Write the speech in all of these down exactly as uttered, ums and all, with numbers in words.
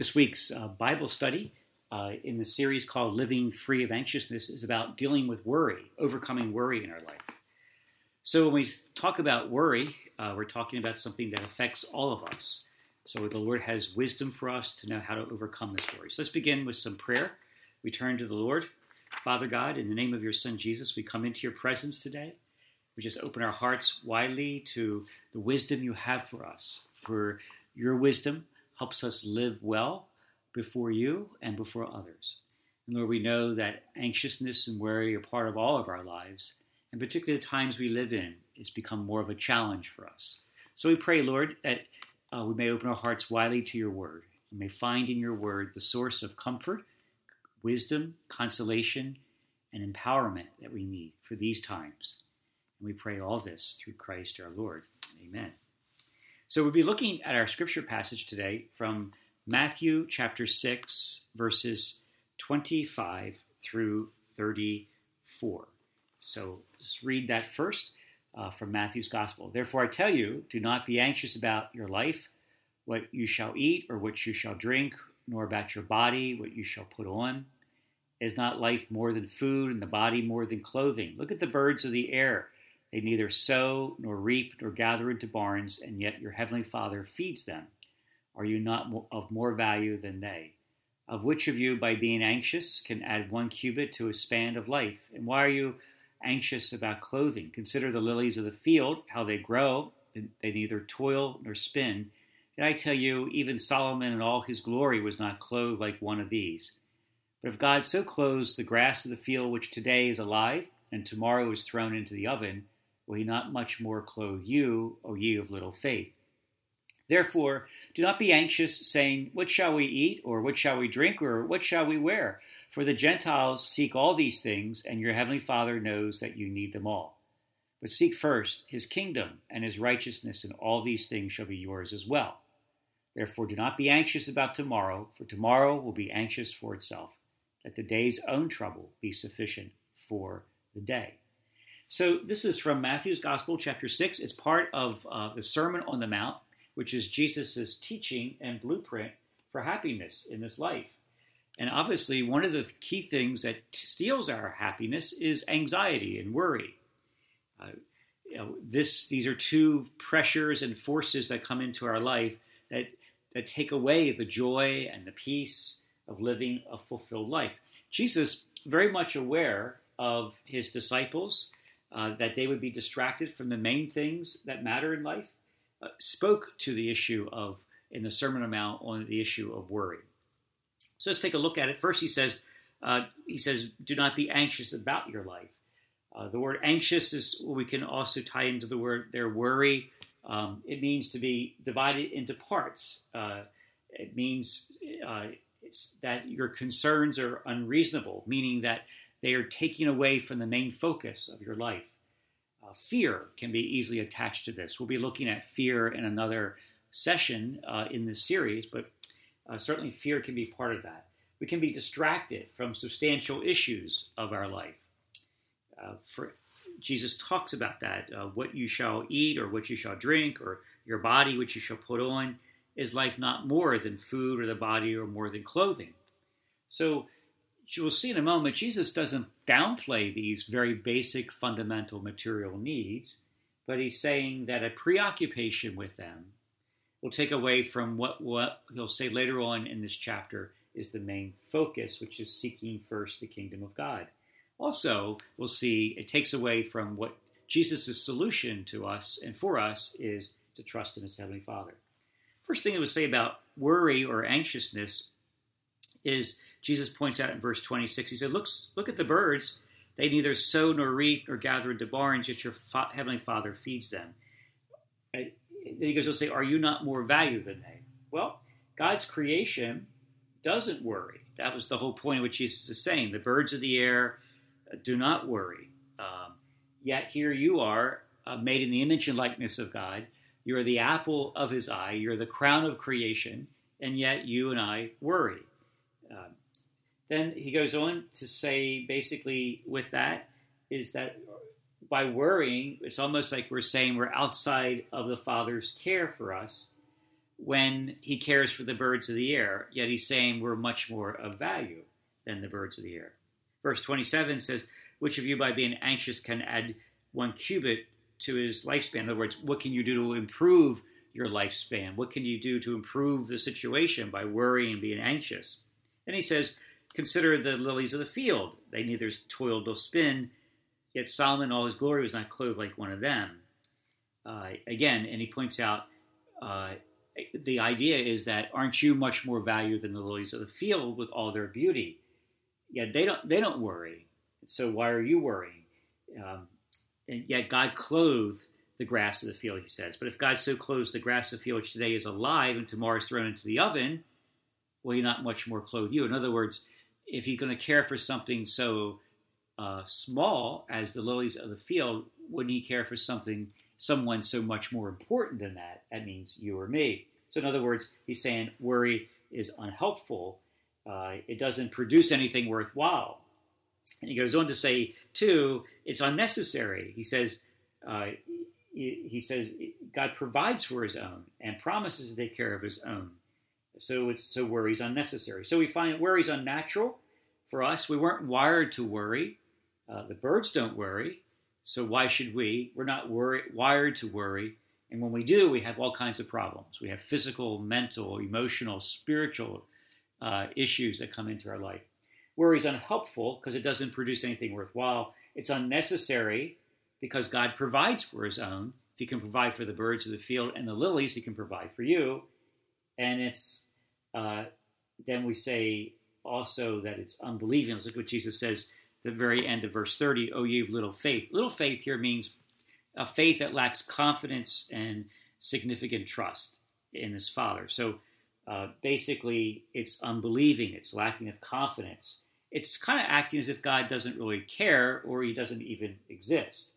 This week's uh, Bible study uh, in the series called Living Free of Anxiousness is about dealing with worry, overcoming worry in our life. So when we talk about worry, uh, we're talking about something that affects all of us. So the Lord has wisdom for us to know how to overcome this worry. So let's begin with some prayer. We turn to the Lord. Father God, in the name of your Son Jesus, we come into your presence today. We just open our hearts widely to the wisdom you have for us. For your wisdom helps us live well before you and before others. And Lord, we know that anxiousness and worry are part of all of our lives, and particularly the times we live in, it's become more of a challenge for us. So we pray, Lord, that uh, we may open our hearts widely to your word. We may find in your word the source of comfort, wisdom, consolation, and empowerment that we need for these times. And we pray all this through Christ our Lord. Amen. So we'll be looking at our scripture passage today from Matthew chapter six, verses twenty-five through thirty-four. So let's read that first uh, from Matthew's Gospel. Therefore I tell you, do not be anxious about your life, what you shall eat or what you shall drink, nor about your body, what you shall put on. Is not life more than food, and the body more than clothing? Look at the birds of the air. They neither sow, nor reap, nor gather into barns, and yet your heavenly Father feeds them. Are you not of more value than they? Of which of you, by being anxious, can add one cubit to a span of life? And why are you anxious about clothing? Consider the lilies of the field, how they grow. They neither toil nor spin. And I tell you, even Solomon in all his glory was not clothed like one of these. But if God so clothes the grass of the field, which today is alive, and tomorrow is thrown into the oven, will he not much more clothe you, O ye of little faith? Therefore, do not be anxious, saying, what shall we eat, or what shall we drink, or what shall we wear? For the Gentiles seek all these things, and your heavenly Father knows that you need them all. But seek first his kingdom and his righteousness, and all these things shall be yours as well. Therefore, do not be anxious about tomorrow, for tomorrow will be anxious for itself. Let the day's own trouble be sufficient for the day. So this is from Matthew's Gospel, chapter six. It's part of uh, the Sermon on the Mount, which is Jesus' teaching and blueprint for happiness in this life. And obviously, one of the key things that steals our happiness is anxiety and worry. Uh, you know, this, these are two pressures and forces that come into our life that, that take away the joy and the peace of living a fulfilled life. Jesus, very much aware of his disciples, uh, that they would be distracted from the main things that matter in life, uh, spoke to the issue of, in the Sermon on the Mount, on the issue of worry. So let's take a look at it. First, he says, uh, he says, do not be anxious about your life. Uh, the word anxious is, we can also tie into the word their worry. Um, it means to be divided into parts. Uh, it means uh, it's that your concerns are unreasonable, meaning that they are taking away from the main focus of your life. Uh, fear can be easily attached to this. We'll be looking at fear in another session uh, in this series, but uh, certainly fear can be part of that. We can be distracted from substantial issues of our life. Uh, for, Jesus talks about that, uh, what you shall eat or what you shall drink or your body, which you shall put on. Is life not more than food or the body or more than clothing? So you will see in a moment, Jesus doesn't downplay these very basic fundamental material needs, but he's saying that a preoccupation with them will take away from what, what he'll say later on in this chapter is the main focus, which is seeking first the kingdom of God. Also, we'll see it takes away from what Jesus' solution to us and for us is to trust in his heavenly Father. First thing it would say about worry or anxiousness is Jesus points out in verse twenty-six, he said, look, look at the birds. They neither sow nor reap nor gather into barns, yet your fa- heavenly Father feeds them. Right? Then he goes, he'll say, are you not more valuable than they? Well, God's creation doesn't worry. That was the whole point of what Jesus is saying. The birds of the air do not worry. Um, yet here you are, uh, made in the image and likeness of God. You are the apple of his eye. You're the crown of creation. And yet you and I worry. Um, then he goes on to say, basically with that, is that by worrying, it's almost like we're saying we're outside of the Father's care for us. when he cares for the birds of the air, yet he's saying we're much more of value than the birds of the air. Verse twenty-seven says, which of you by being anxious can add one cubit to his lifespan? In other words, what can you do to improve your lifespan? What can you do to improve the situation by worrying and being anxious? And he says, consider the lilies of the field. They neither toil nor spin, yet Solomon in all his glory was not clothed like one of them. Uh, again, and he points out, uh, the idea is that aren't you much more valuable than the lilies of the field with all their beauty? Yet they don't they don't worry. So why are you worrying? Um, and yet God clothed the grass of the field, he says. But if God so clothes the grass of the field, which today is alive and tomorrow is thrown into the oven, will he not much more clothe you? In other words, if he's going to care for something so uh, small as the lilies of the field, wouldn't he care for something someone so much more important than that? That means you or me. So in other words, he's saying worry is unhelpful. Uh, it doesn't produce anything worthwhile. And he goes on to say, too, it's unnecessary. He says, uh, he, he says God provides for his own and promises to take care of his own. So it's so worry is unnecessary. So we find worry is unnatural for us. We weren't wired to worry. Uh, the birds don't worry. So why should we? We're not worry, wired to worry. And when we do, we have all kinds of problems. We have physical, mental, emotional, spiritual uh, issues that come into our life. Worry is unhelpful because it doesn't produce anything worthwhile. It's unnecessary because God provides for his own. If he can provide for the birds of the field and the lilies, he can provide for you. And it's uh, then we say also that it's unbelieving. Look what Jesus says the very end of verse thirty, O ye of little faith. Little faith here means a faith that lacks confidence and significant trust in his Father. So uh, basically, it's unbelieving. It's lacking of confidence. It's kind of acting as if God doesn't really care or he doesn't even exist.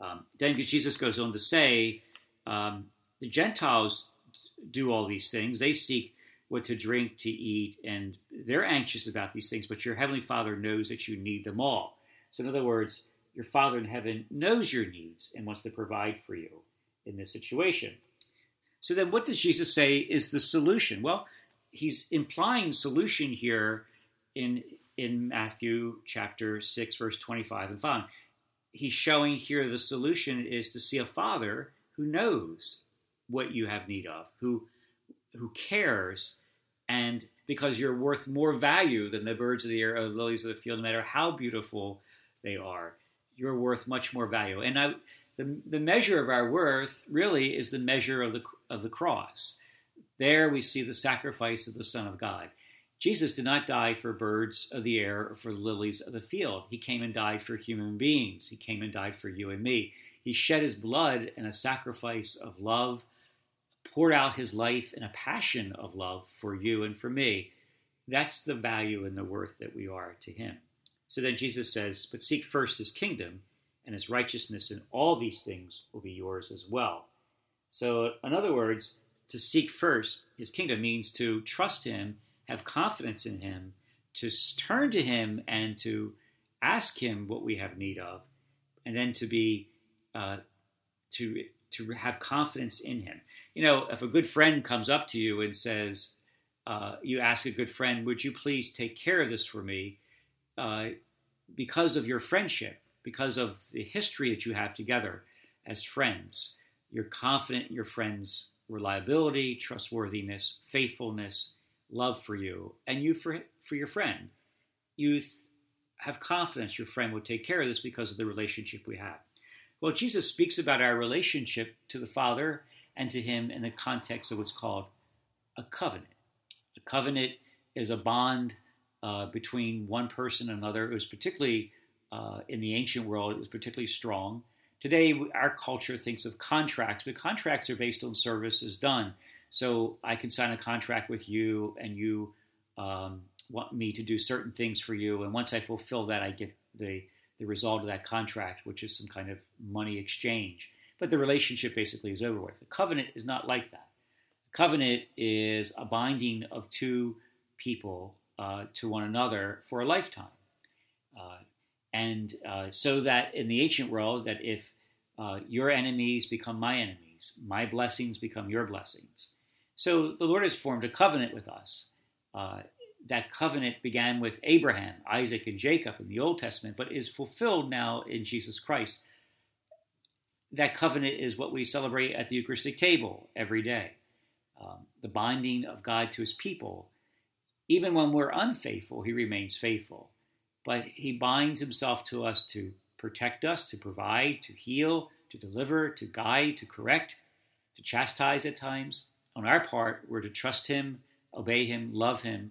Um, then Jesus goes on to say, um, the Gentiles do all these things. They seek what to drink, to eat, and they're anxious about these things, but your Heavenly Father knows that you need them all. So in other words, your Father in heaven knows your needs and wants to provide for you in this situation. So then what does Jesus say is the solution? Well, he's implying solution here in, in Matthew chapter six, verse twenty-five and following. He's showing here the solution is to see a Father who knows what you have need of, who who cares. And because you're worth more value than the birds of the air or the lilies of the field, no matter how beautiful they are, you're worth much more value. And I, the the measure of our worth really is the measure of the of the cross. There we see the sacrifice of the Son of God. Jesus did not die for birds of the air or for lilies of the field. He came and died for human beings. He came and died for you and me. He shed his blood in a sacrifice of love, poured out his life in a passion of love for you and for me. That's the value and the worth that we are to him. So then Jesus says, but seek first his kingdom and his righteousness, and all these things will be yours as well. So in other words, to seek first his kingdom means to trust him, have confidence in him, to turn to him and to ask him what we have need of, and then to be, uh, to to have confidence in him. You know, if a good friend comes up to you and says, uh, you ask a good friend, would you please take care of this for me? Uh, because of your friendship, because of the history that you have together as friends, you're confident in your friend's reliability, trustworthiness, faithfulness, love for you, and you for, for your friend. You th- have confidence your friend will take care of this because of the relationship we have. Well, Jesus speaks about our relationship to the Father and to him in the context of what's called a covenant. A covenant is a bond uh, between one person and another. It was particularly, uh, in the ancient world, it was particularly strong. Today, our culture thinks of contracts, but contracts are based on services done. So I can sign a contract with you, and you um, want me to do certain things for you. And once I fulfill that, I get the, the result of that contract, which is some kind of money exchange. But the relationship basically is over with. The covenant is not like that. The covenant is a binding of two people uh, to one another for a lifetime. Uh, and uh, so that in the ancient world, that if uh, your enemies become my enemies, my blessings become your blessings. So the Lord has formed a covenant with us. Uh, that covenant began with Abraham, Isaac, and Jacob in the Old Testament, but is fulfilled now in Jesus Christ. That covenant is what we celebrate at the Eucharistic table every day. Um, the binding of God to his people. Even when we're unfaithful, he remains faithful. But he binds himself to us to protect us, to provide, to heal, to deliver, to guide, to correct, to chastise at times. On our part, we're to trust him, obey him, love him,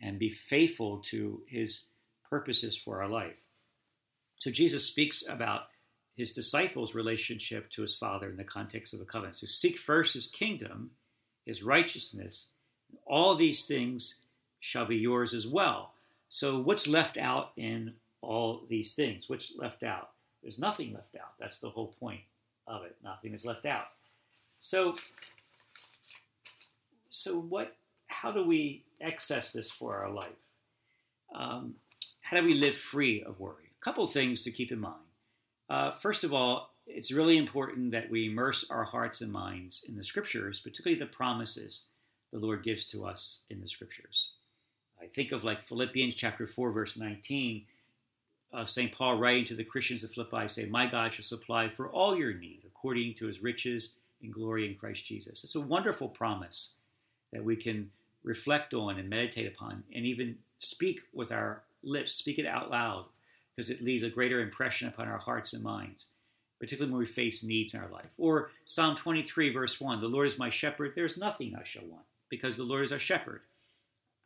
and be faithful to his purposes for our life. So Jesus speaks about his disciples' relationship to his Father in the context of a covenant. To seek first his kingdom, his righteousness, all these things shall be yours as well. So what's left out in all these things? What's left out? There's nothing left out. That's the whole point of it. Nothing is left out. So, so what? How do we access this for our life? Um, how do we live free of worry? A couple things to keep in mind. Uh, first of all, it's really important that we immerse our hearts and minds in the Scriptures, particularly the promises the Lord gives to us in the Scriptures. I think of like Philippians chapter four, verse nineteen, uh, Saint Paul writing to the Christians of Philippi, saying, "My God shall supply for all your need according to his riches in glory in Christ Jesus." It's a wonderful promise that we can reflect on and meditate upon and even speak with our lips, speak it out loud, because it leaves a greater impression upon our hearts and minds, particularly when we face needs in our life. Or Psalm twenty-three, verse one, "The Lord is my shepherd, there is nothing I shall want, because the Lord is our shepherd.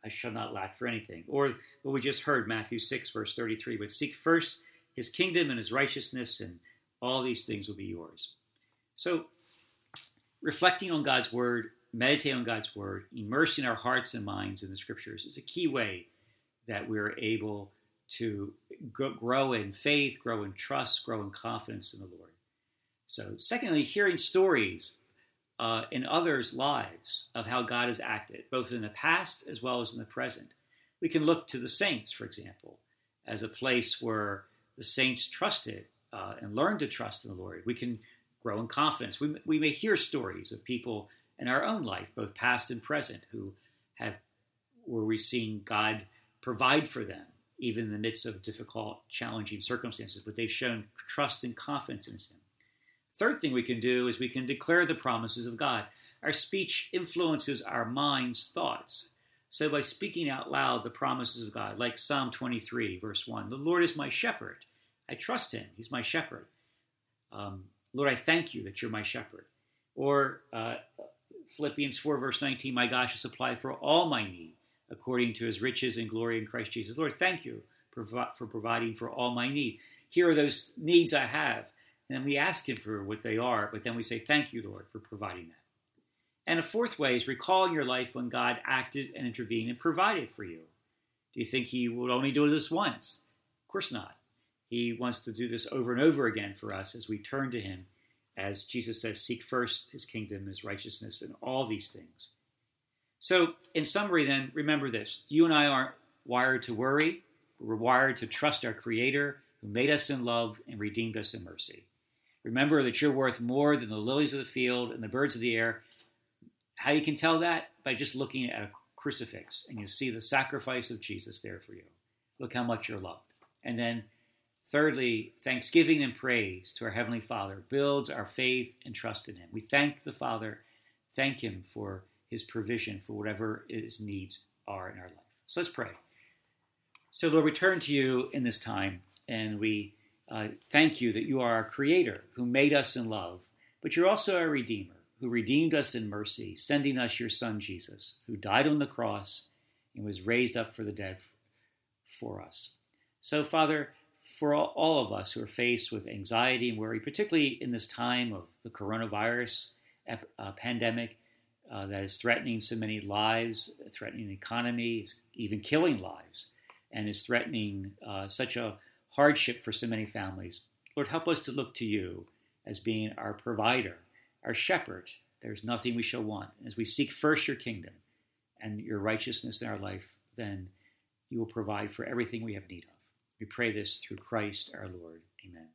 I shall not lack for anything." Or what we just heard, Matthew six, verse thirty-three, "But seek first his kingdom and his righteousness, and all these things will be yours." So reflecting on God's word, meditating on God's word, immersing our hearts and minds in the Scriptures is a key way that we're able to grow in faith, grow in trust, grow in confidence in the Lord. So secondly, hearing stories uh, in others' lives of how God has acted, both in the past as well as in the present. We can look to the saints, for example, as a place where the saints trusted uh, and learned to trust in the Lord. We can grow in confidence. We, we may hear stories of people in our own life, both past and present, who have, where we've seen God provide for them, even in the midst of difficult, challenging circumstances, but they've shown trust and confidence in him. Third thing we can do is we can declare the promises of God. Our speech influences our mind's thoughts. So by speaking out loud the promises of God, like Psalm twenty-three, verse one, "The Lord is my shepherd. I trust him. He's my shepherd. Um, Lord, I thank you that you're my shepherd." Or uh, Philippians four, verse nineteen, "My God shall supply for all my need, according to his riches and glory in Christ Jesus." Lord, thank you for providing for all my need. Here are those needs I have. And then we ask him for what they are, but then we say, thank you, Lord, for providing that. And a fourth way is recalling your life when God acted and intervened and provided for you. Do you think he would only do this once? Of course not. He wants to do this over and over again for us as we turn to him. As Jesus says, seek first his kingdom, his righteousness, and all these things. So, in summary then, remember this. You and I aren't wired to worry. We're wired to trust our Creator who made us in love and redeemed us in mercy. Remember that you're worth more than the lilies of the field and the birds of the air. How you can tell that? By just looking at a crucifix, and you see the sacrifice of Jesus there for you. Look how much you're loved. And then, thirdly, thanksgiving and praise to our Heavenly Father builds our faith and trust in him. We thank the Father, thank him for his provision for whatever his needs are in our life. So let's pray. So Lord, we turn to you in this time, and we uh, thank you that you are our Creator who made us in love, but you're also our Redeemer who redeemed us in mercy, sending us your Son, Jesus, who died on the cross and was raised up for the dead for us. So Father, for all, all of us who are faced with anxiety and worry, particularly in this time of the coronavirus ep- uh, pandemic, Uh, that is threatening so many lives, threatening the economy, it's even killing lives, and is threatening uh, such a hardship for so many families. Lord, help us to look to you as being our provider, our shepherd. There's nothing we shall want. As we seek first your kingdom and your righteousness in our life, then you will provide for everything we have need of. We pray this through Christ our Lord. Amen.